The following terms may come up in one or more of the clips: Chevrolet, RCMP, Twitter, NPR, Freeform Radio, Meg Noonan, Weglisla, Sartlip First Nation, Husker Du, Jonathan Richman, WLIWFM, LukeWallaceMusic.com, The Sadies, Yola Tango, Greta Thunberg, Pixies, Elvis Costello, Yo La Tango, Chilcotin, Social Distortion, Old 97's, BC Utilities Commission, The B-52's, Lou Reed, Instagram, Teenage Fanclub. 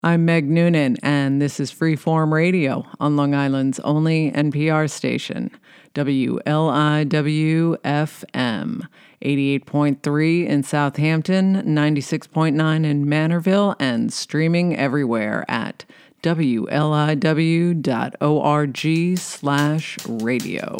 I'm Meg Noonan, and this is Freeform Radio on Long Island's only NPR station, WLIWFM, 88.3 in Southampton, 96.9 in Manorville, and streaming everywhere at wliw.org/radio.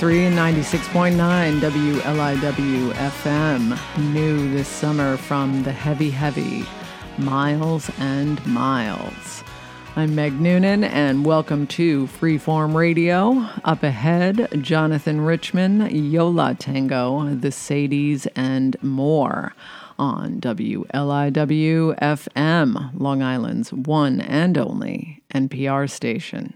Three and 96.9 WLIWFM. New this summer from the Heavy, Miles and Miles. I'm Meg Noonan, and welcome to Freeform Radio. Up ahead, Jonathan Richman, Yola Tango, The Sadies, and more on WLIWFM, Long Island's one and only NPR station.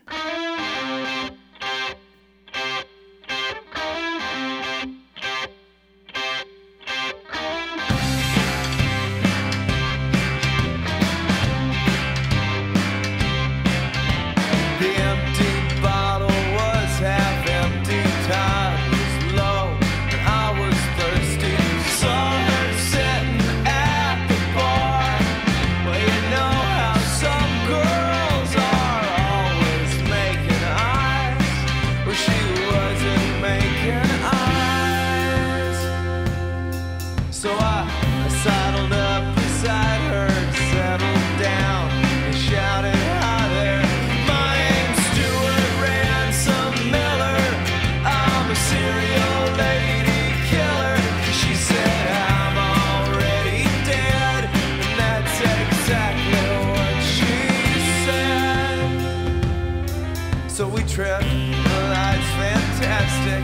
trip. Well, life's fantastic.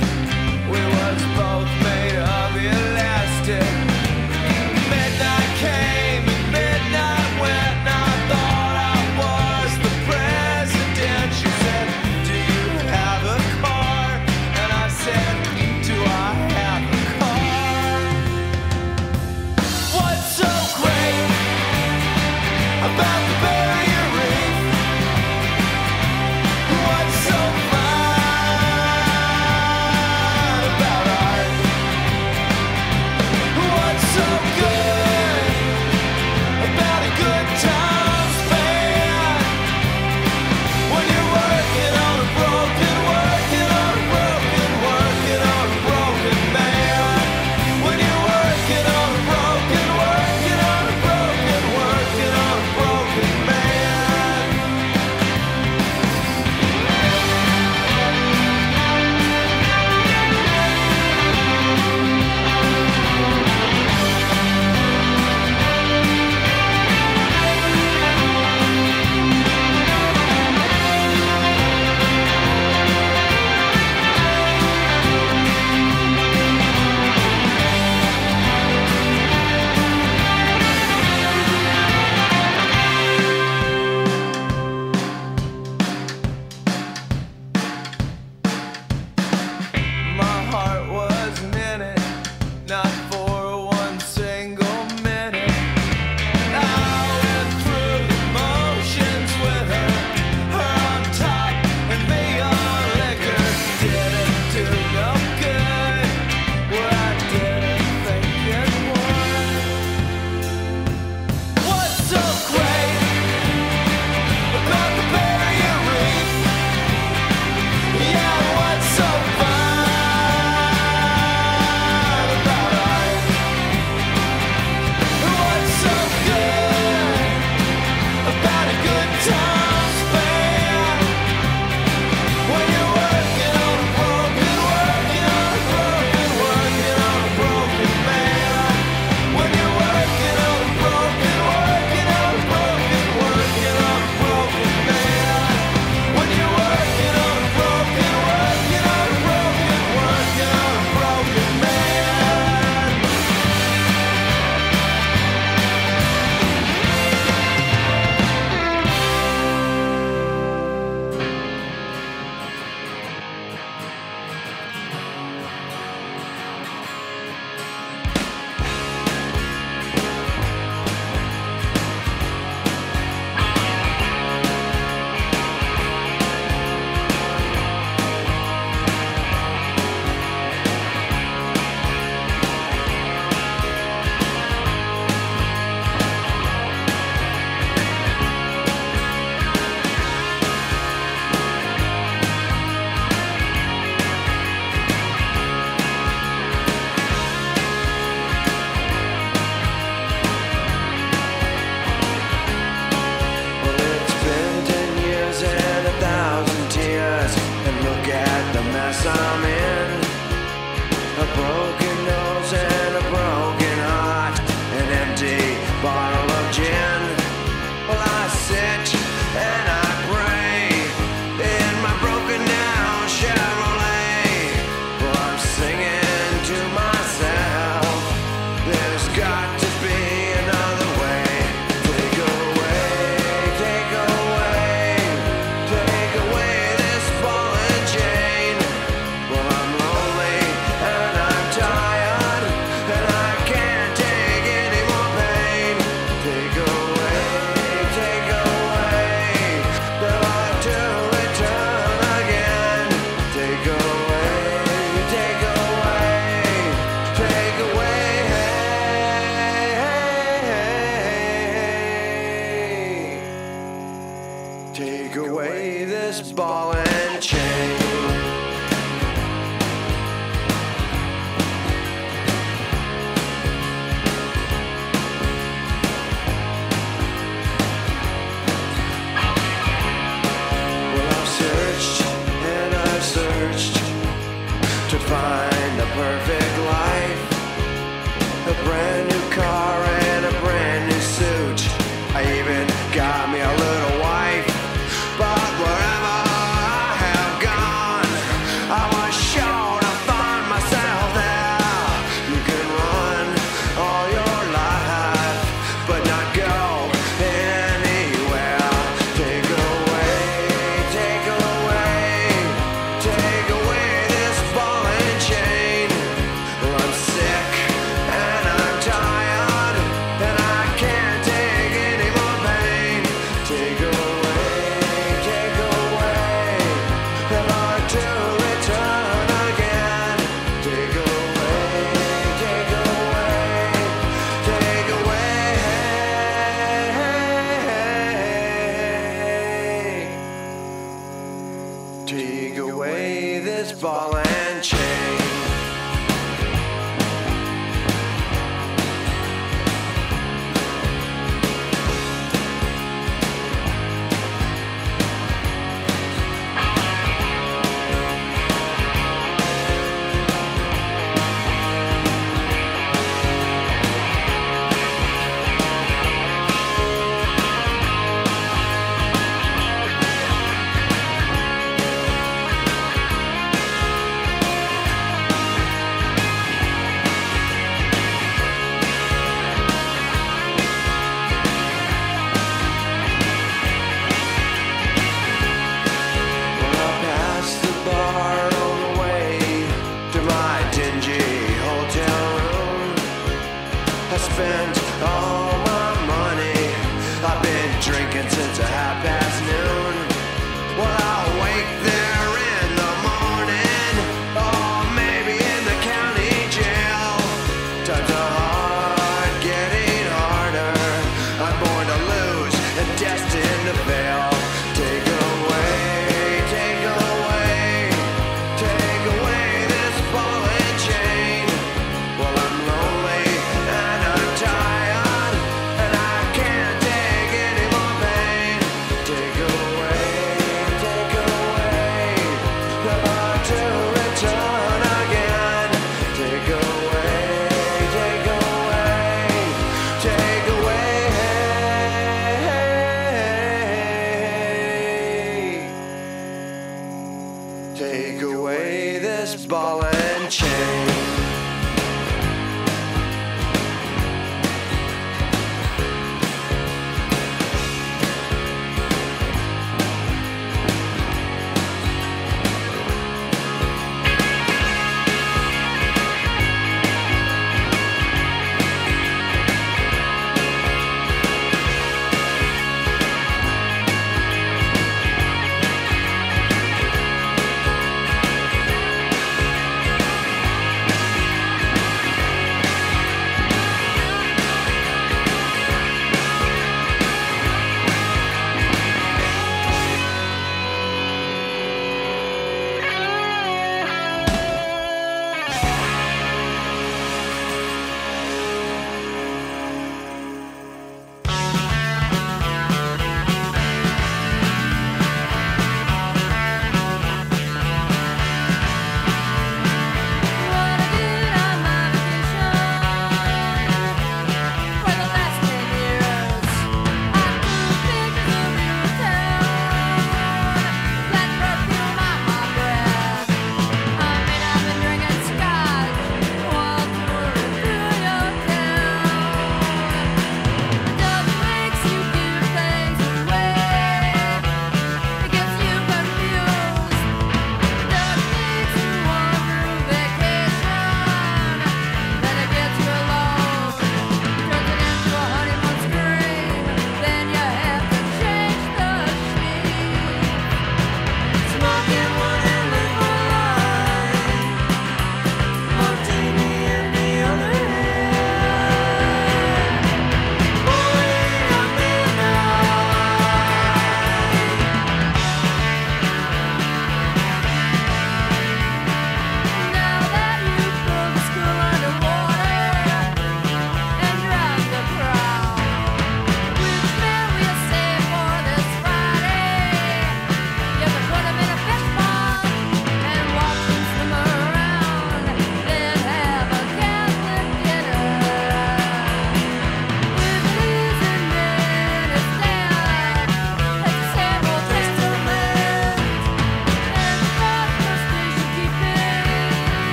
We was both made of elastic. Midnight came and midnight went, and I thought I was the president. She said, do you have a car? And I said, do I have a car? What's so great about the barrier reef? What's so fine about art? What's so good about a good time spent? When you're working on a broken man. When you're working on a broken man. My heart was in it, not for one single minute. I went through the motions with her on top and me on liquor. Didn't do no good, what I didn't think it would. What's so great about the barrier reef? Yeah, what's so fine about art? What's so good about a good time spent? When you're working on a broken man. When you're working on a broken man. When you're working on a broken man. Well, it's been 10 years and 1,000 tears, and look at the mess I'm in. A broken nose and a broken heart, an empty bottle of gin. Well, I sit and I pray in my broken down Chevrolet. Well, I'm singing to myself, there's got to be another way. Take away, take away, take away this ball and chain. Well, I'm lonely and I'm tired and I can't take any more pain. Take away, that I to return again. Take away, take away, take away this ball and chain. Well, I've searched and I've searched to find a perfect life. A brand new car and a brand new suit. I even got me a little wife. But wherever I have gone, is ball and chain.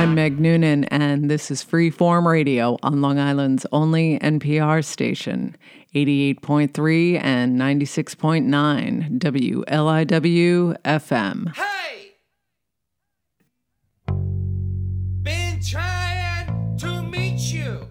I'm Meg Noonan, and this is Freeform Radio on Long Island's only NPR station, 88.3 and 96.9 WLIWFM. Hey! Been trying to meet you.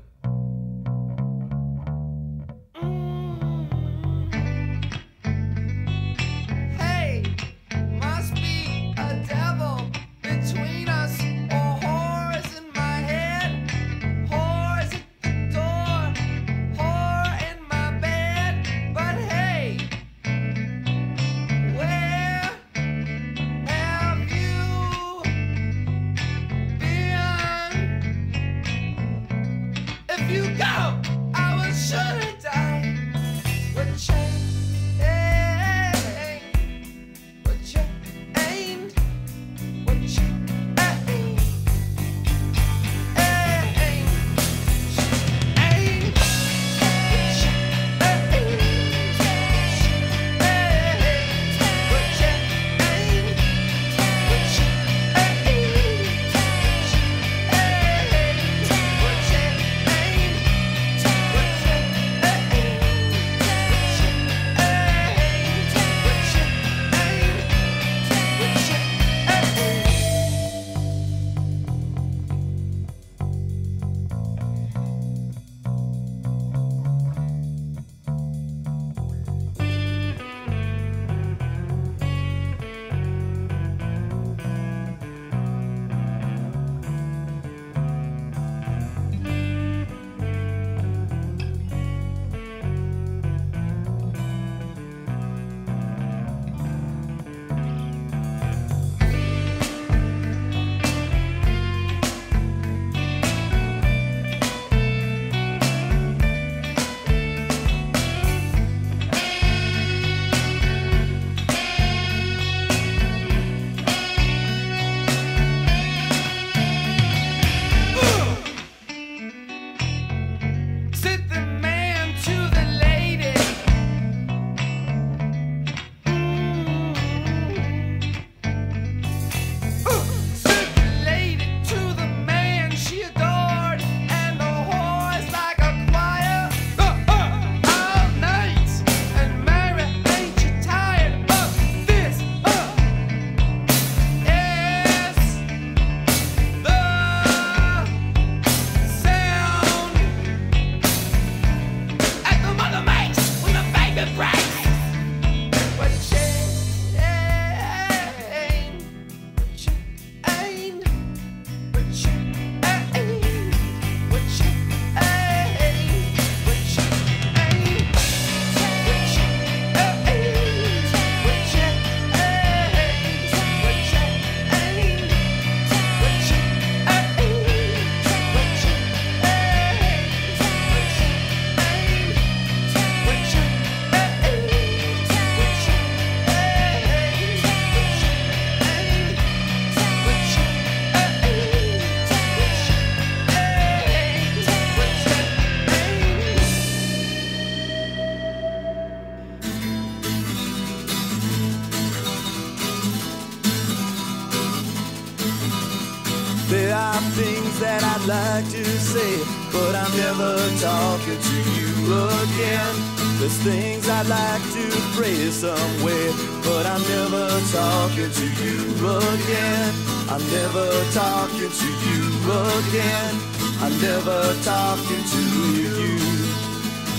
Things I'd like to pray somewhere, but I'm never talking to you again. I'm never talking to you again. I'm never talking to you.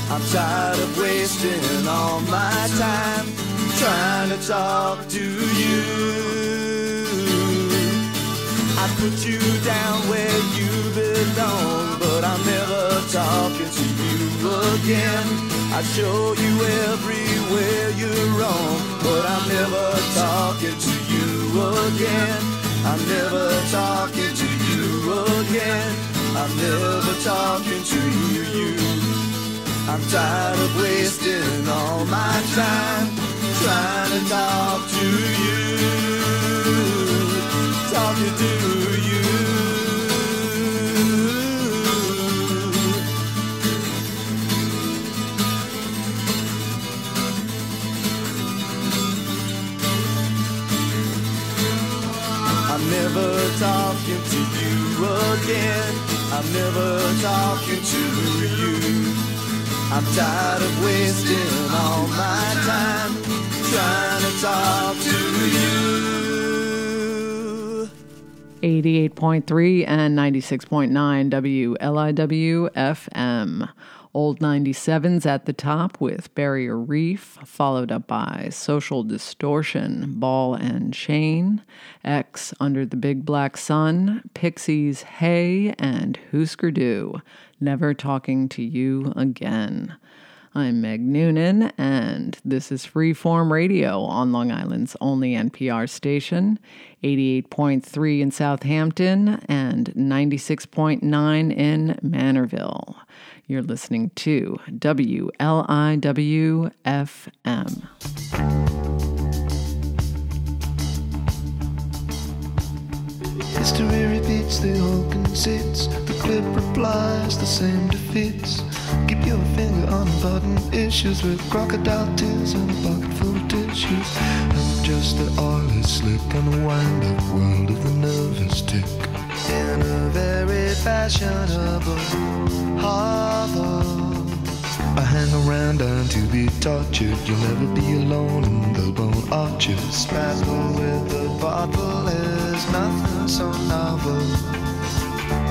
I'm tired of wasting all my time trying to talk to you. I put you down where you belong, but I'm never talking to you again. I show you everywhere you're wrong, but I'm never talking to you again. I'm never talking to you again. I'm never talking to you. I'm tired of wasting all my time trying to talk to you. Talking to you. I'm I'm never talking to you again. I'm never talking to you. I'm tired of wasting all my time trying to talk to you. 88.3 and 96.9 WLIWFM. Old 97's at the top with Barrier Reef, followed up by Social Distortion, Ball and Chain, X, Under the Big Black Sun, Pixies, Hey, and Husker Du, Never Talking to You Again. I'm Meg Noonan, and this is Freeform Radio on Long Island's only NPR station, 88.3 in Southampton and 96.9 in Manorville. You're listening to WLIWFM. History repeats, the whole conceits. The clip replies, the same defeats. Keep your finger on button issues with crocodile tears and a pocket full of tissues. I'm just the oily slick on the wind-up world of the nervous tick. In a very fashionable hovel, I hang around down to be tortured. You'll never be alone in the bone arches. Battle with the bottle is nothing so novel.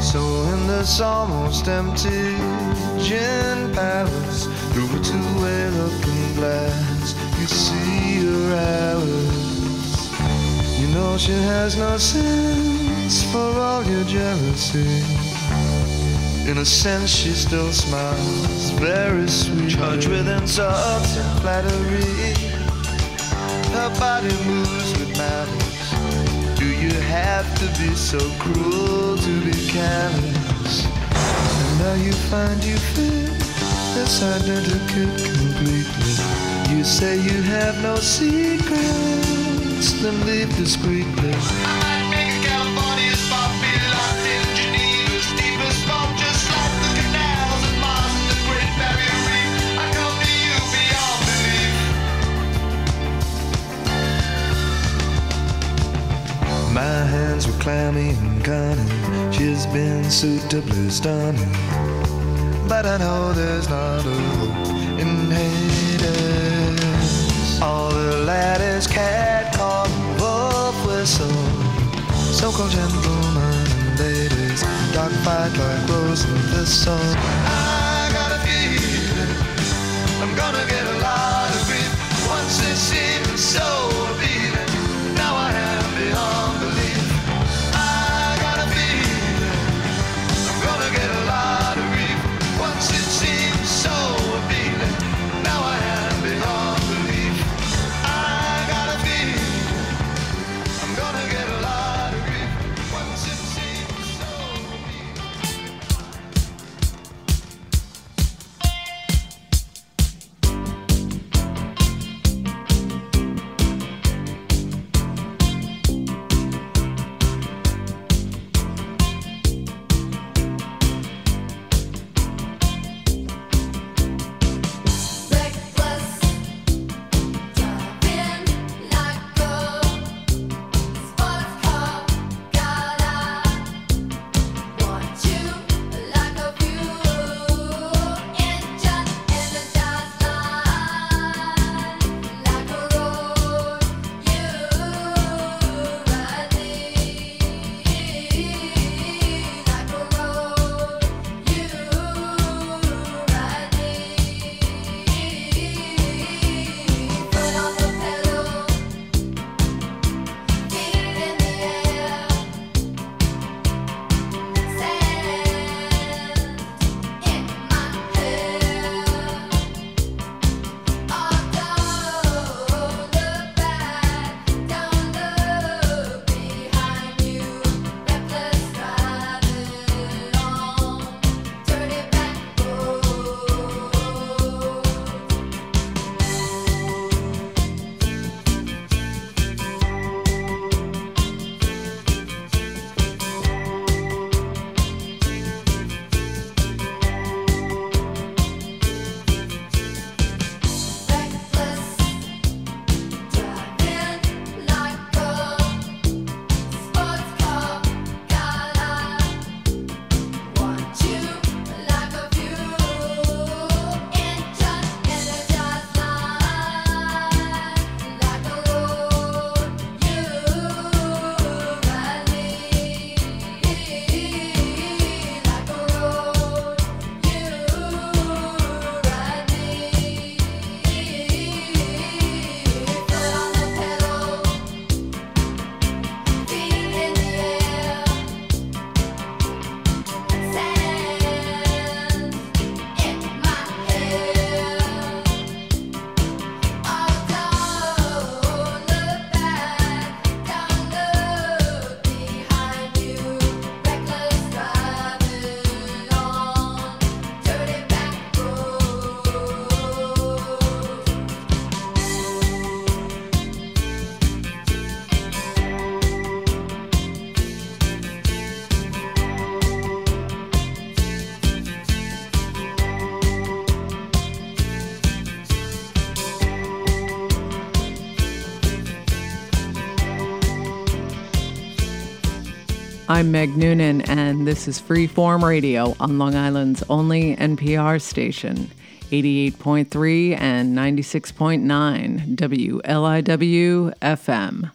So in this almost empty gin palace, through a two-way looking glass, you see your hours. You know she has no sense for all your jealousy. In a sense she still smiles, very sweet. Charged with insults and flattery, her body moves with malice. Do you have to be so cruel to be callous? And now you find you fit this identity completely. You say you have no secrets, then leave discreetly. My hands were clammy and cunning. She's been suitably stunning, but I know there's not a hope in Hades. All the ladders cat called wolf whistle. So-called gentlemen and ladies dog fight like rose and thistle. I got a feeling I'm gonna get a lot of grief once this evening's so. I'm Meg Noonan, and this is Freeform Radio on Long Island's only NPR station, 88.3 and 96.9 WLIWFM.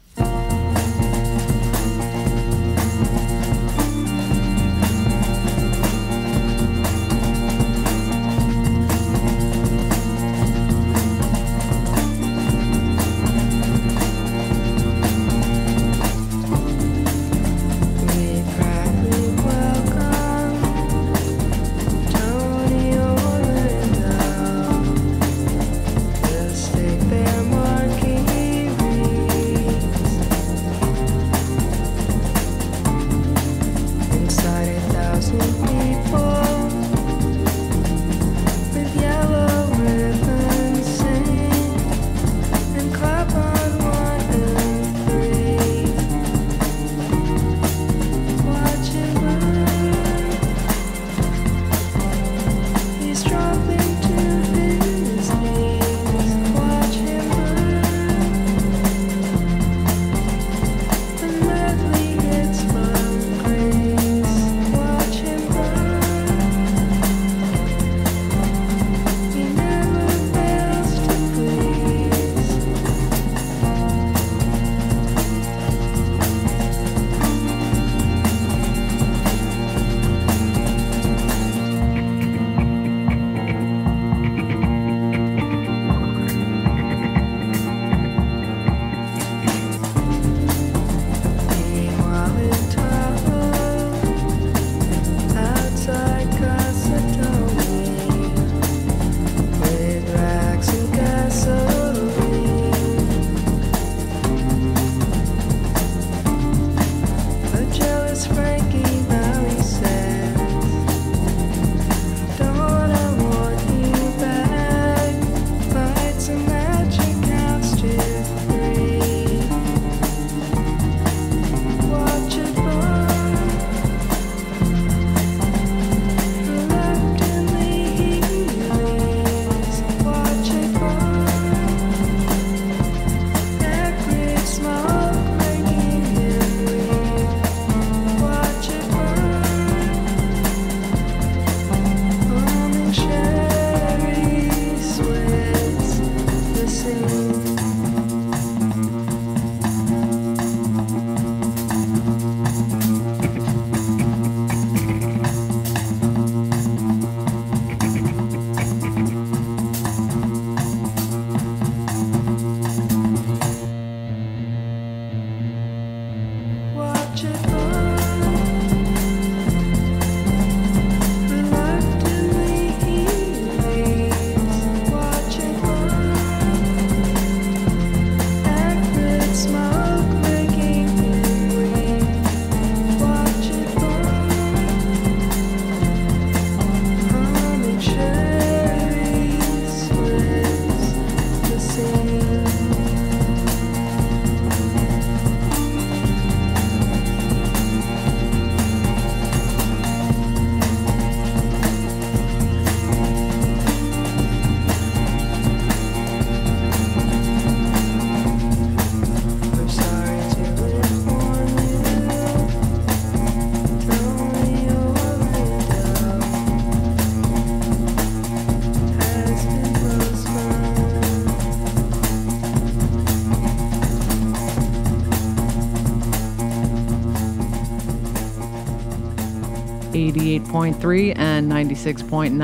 And 96.9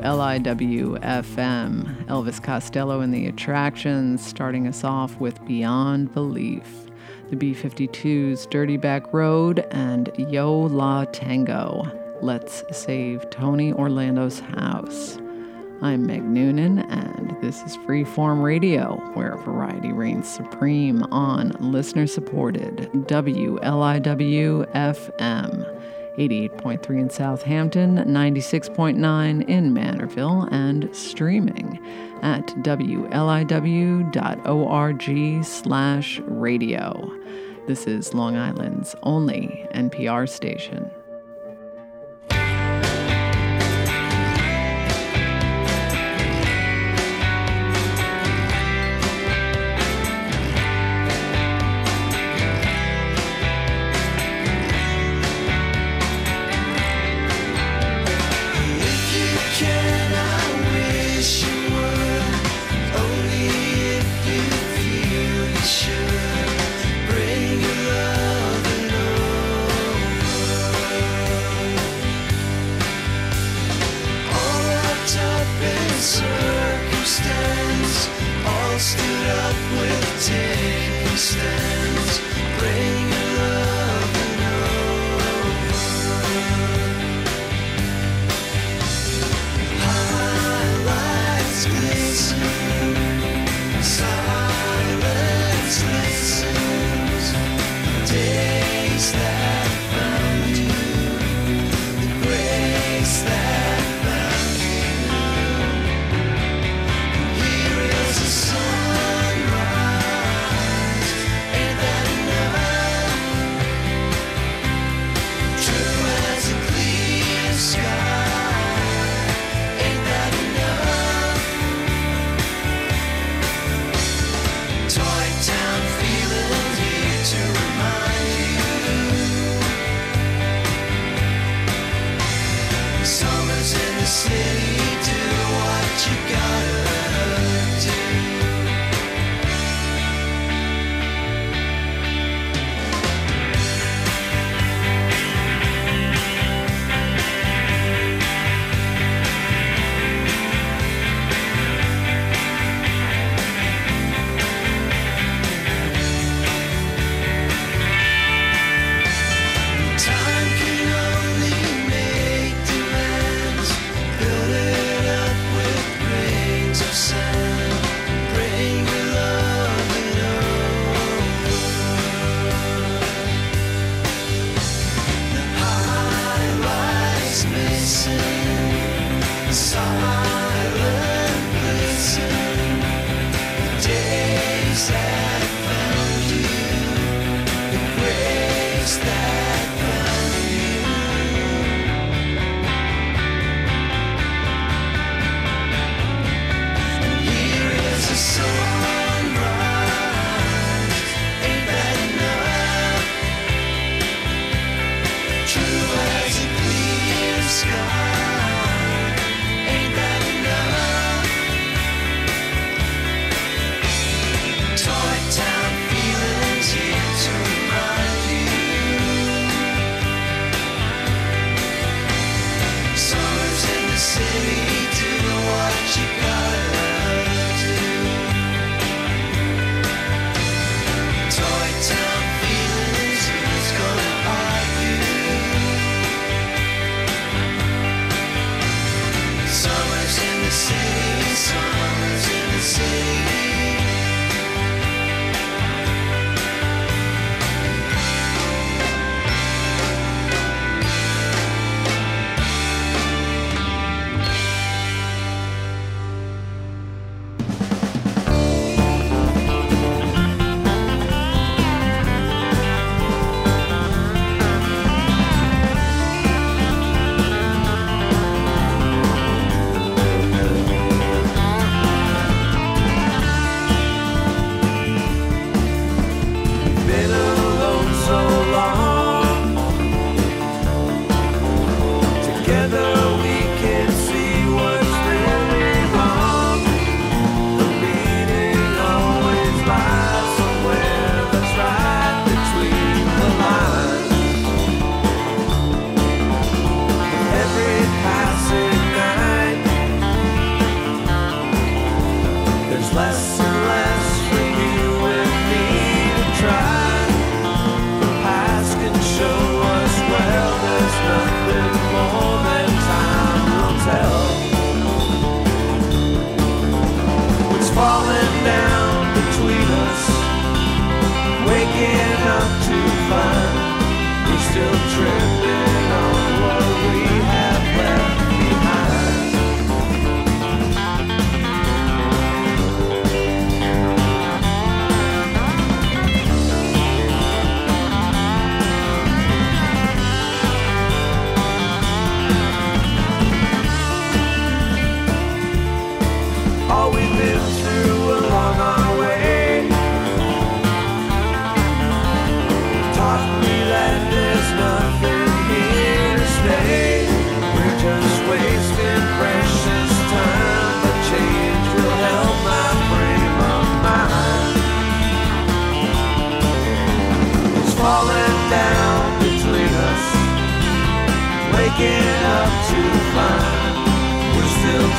WLIWFM. Elvis Costello and the Attractions, starting us off with Beyond Belief, The B-52's Dirty Back Road, and Yo La Tango, Let's Save Tony Orlando's House. I'm Meg Noonan, and this is Freeform Radio, where variety reigns supreme on listener-supported WLIWFM. 88.3 in Southampton, 96.9 in Manorville, and streaming at wliw.org/radio. This is Long Island's only NPR station.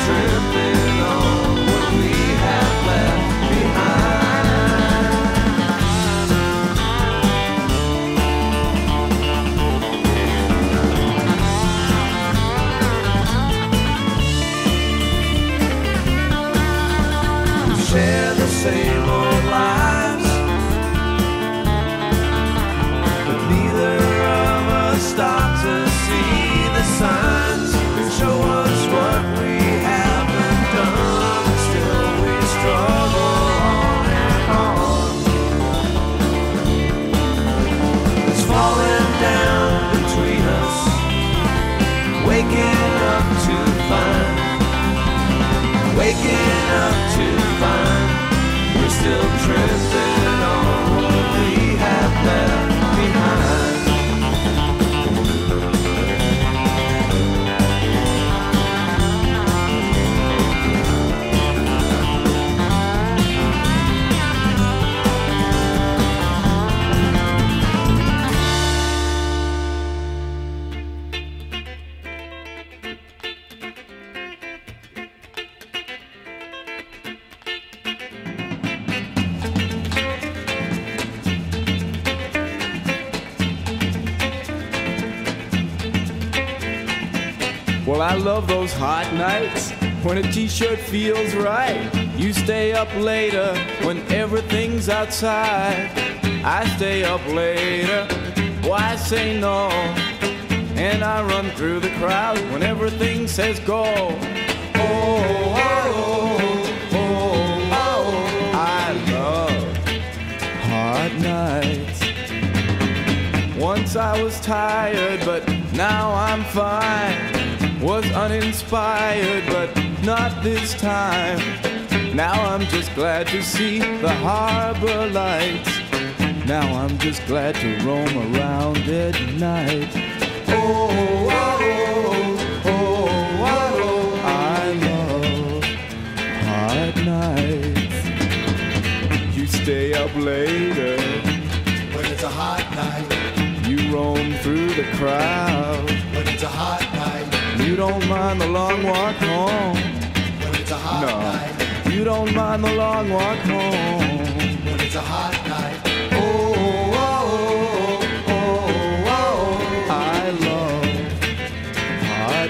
Tripping on what we have left behind. start to see the signs and show us what we haven't done. Still we struggle on and on. It's falling down between us, waking up to find, waking up to find we're still drifting on what we have left behind. I love those hot nights when a t-shirt feels right. You stay up later when everything's outside. I stay up later, why say no? And I run through the crowd when everything says go. Oh, oh, oh, oh, oh, oh. I love hot nights. Once I was tired, but now I'm fine. Was uninspired, but not this time. Now I'm just glad to see the harbor lights. Now I'm just glad to roam around at night. Oh, oh, oh, oh, oh, oh. I love hot nights. You stay up later when it's a hot night. You roam through the crowd when it's a hot night. You don't mind the long walk home. When it's a hot night. You don't mind the long walk home. When it's a hot night. Oh, oh, oh, oh, oh, oh. I love hot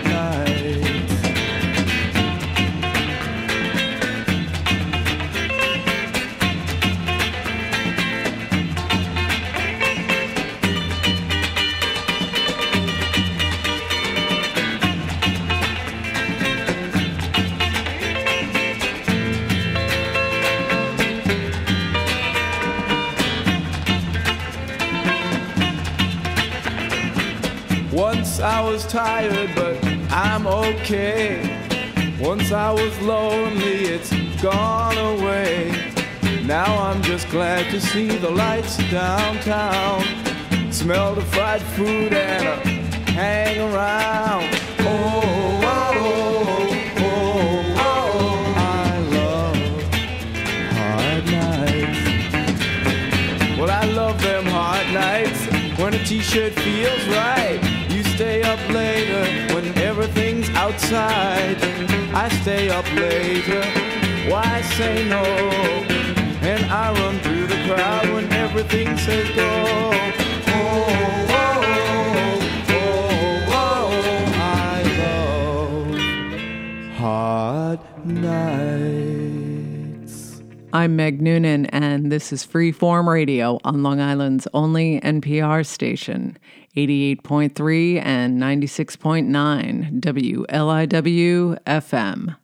I was tired, but I'm okay. Once I was lonely, it's gone away. Now I'm just glad to see the lights downtown, smell the fried food and hang around. Oh, oh, oh, oh, oh, oh. I love hard nights. Well, I love them hard nights when a t-shirt feels right. Stay up later when everything's outside. I stay up later, why say no? And I run through the crowd when everything says go. Oh, oh, oh, oh, oh. I love hot nights. I'm Meg Noonan, and this is Freeform Radio on Long Island's only NPR station. 88.3 and 96.9 WLIWFM.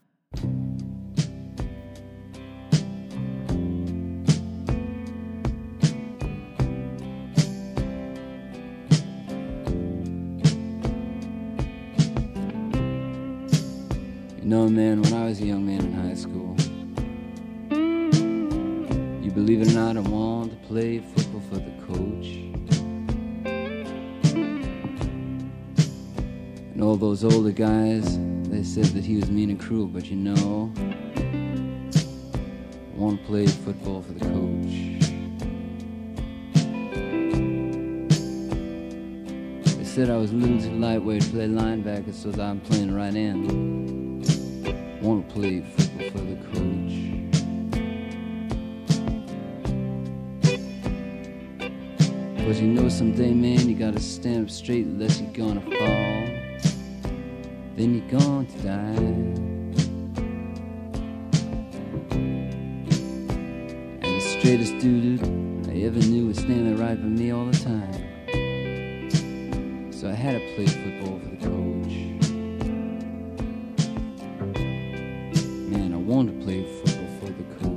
You know, man, when I was a young man in high school, you believe it or not, I wanted to play football for the coach. And all those older guys, they said that he was mean and cruel, but you know, I want to play football for the coach. They said I was a little too lightweight to play linebacker, so that I'm playing right end. I want to play football for the coach. Because you know someday, man, you gotta stand up straight unless you're gonna fall. Then you're going to die. And the straightest dude I ever knew was standing right by me all the time. So So I had to play football for the coach. Man, I wanted to play football for the coach.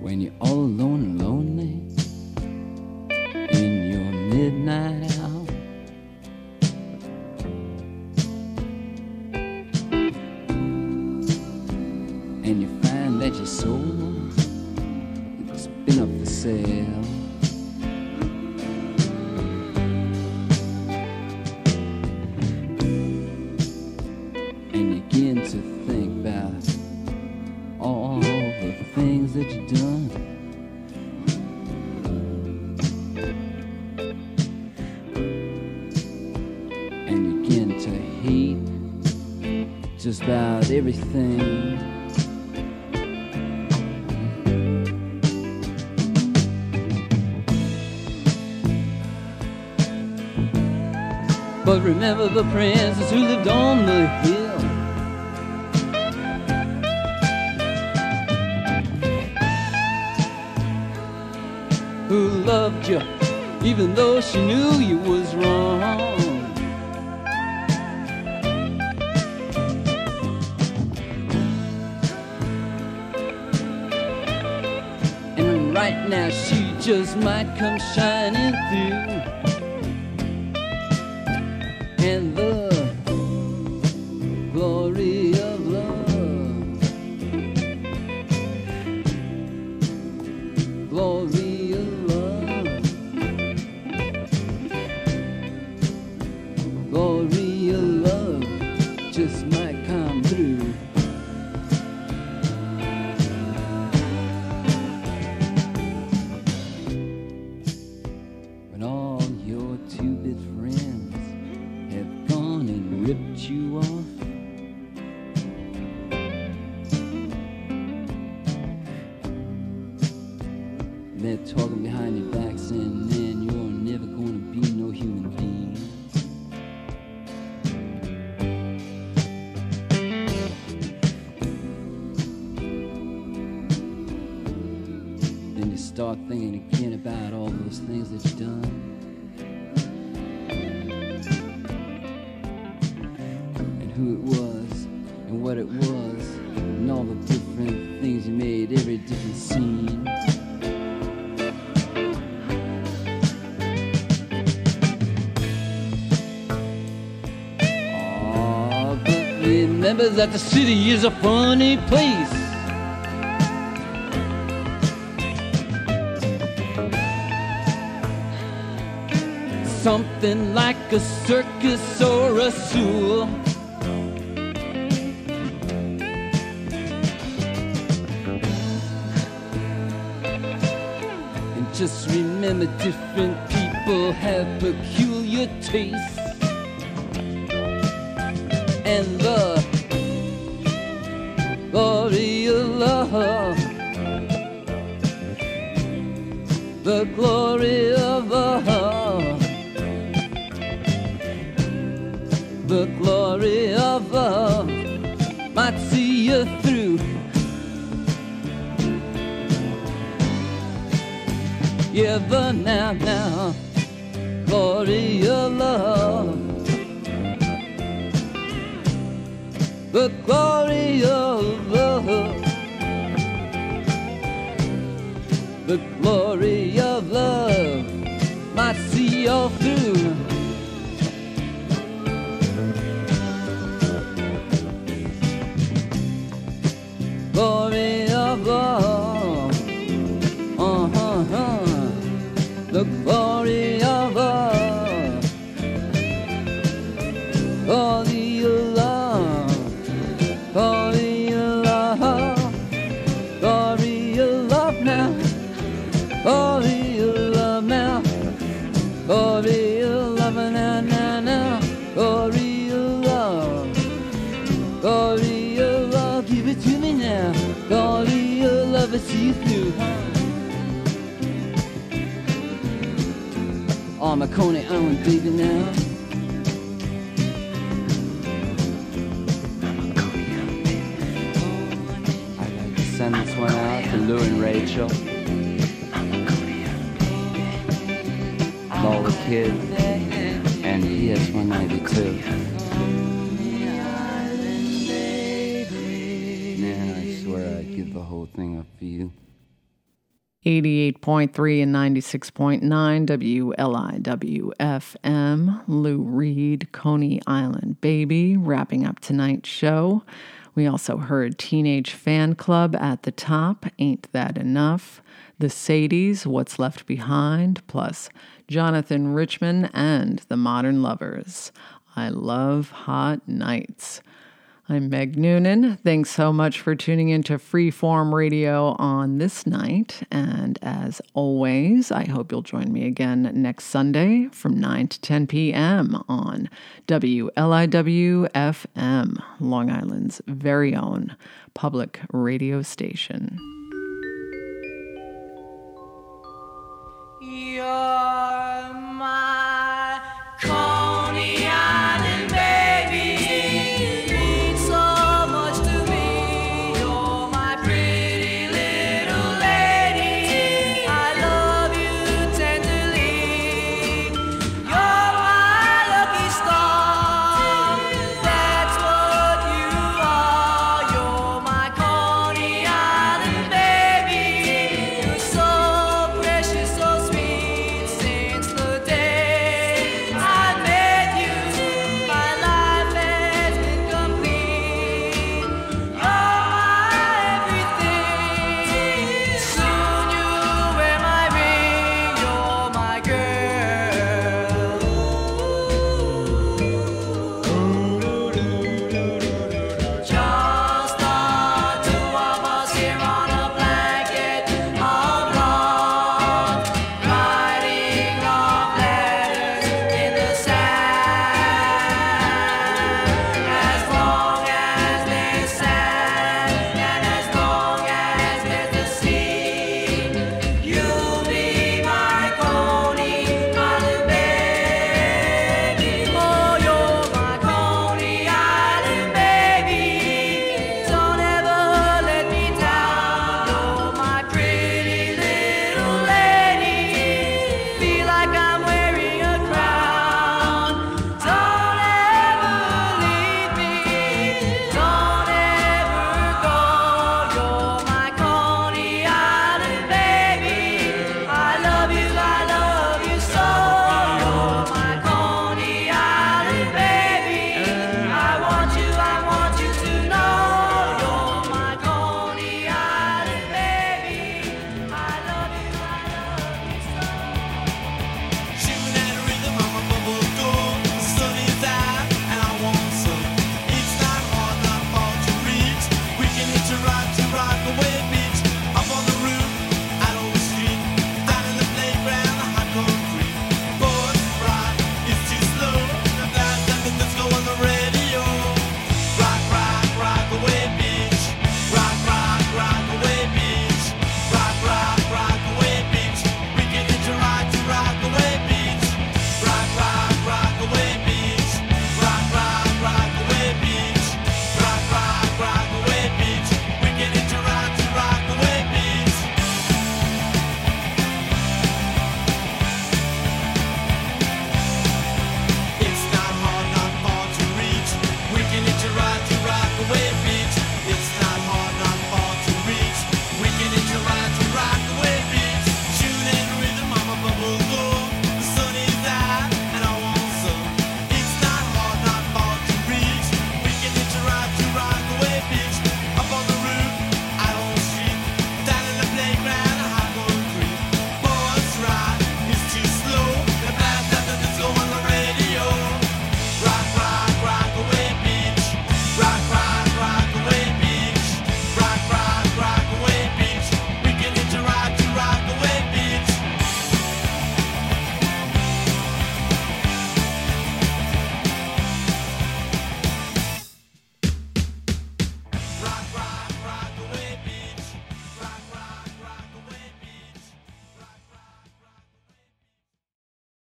When you're all alone and lonely in your midnight hour, and you find that your soul has been up for sale, and you begin to think about all the things that you've done. Just about everything. But remember the princess who lived on the hill. Who loved you even though she knew you was wrong. Right now she just might come shining through, and the glory of love, glory of love, glory of love just might come through. Remember that the city is a funny place. Something like a circus or a zoo. And just remember different people have peculiar tastes. And the glory of love, the glory of love, the glory of love might see you through. Yeah, but now, glory of love, the glory of love, the glory of love might see you through. Glory of love, the glory of love, glory of love. Glory of love, glory of love now, glory of love now, glory of love now, now, glory of love, glory of love, give it to me now, glory of love, I see you through. I'm a Coney Island baby now. I'd like to send this one out to Lou and Rachel, all the kids, and ES-192. The whole thing up for you. 88.3 and 96.9 WLIWFM. Lou Reed, Coney Island Baby, wrapping up tonight's show. We also heard Teenage Fanclub at the top, Ain't That Enough, The Sadies, What's Left Behind, plus Jonathan Richman and The Modern Lovers, I Love Hot Nights. I'm Meg Noonan. Thanks so much for tuning into Freeform Radio on this night. And as always, I hope you'll join me again next Sunday from 9 to 10 p.m. on WLIWFM, Long Island's very own public radio station.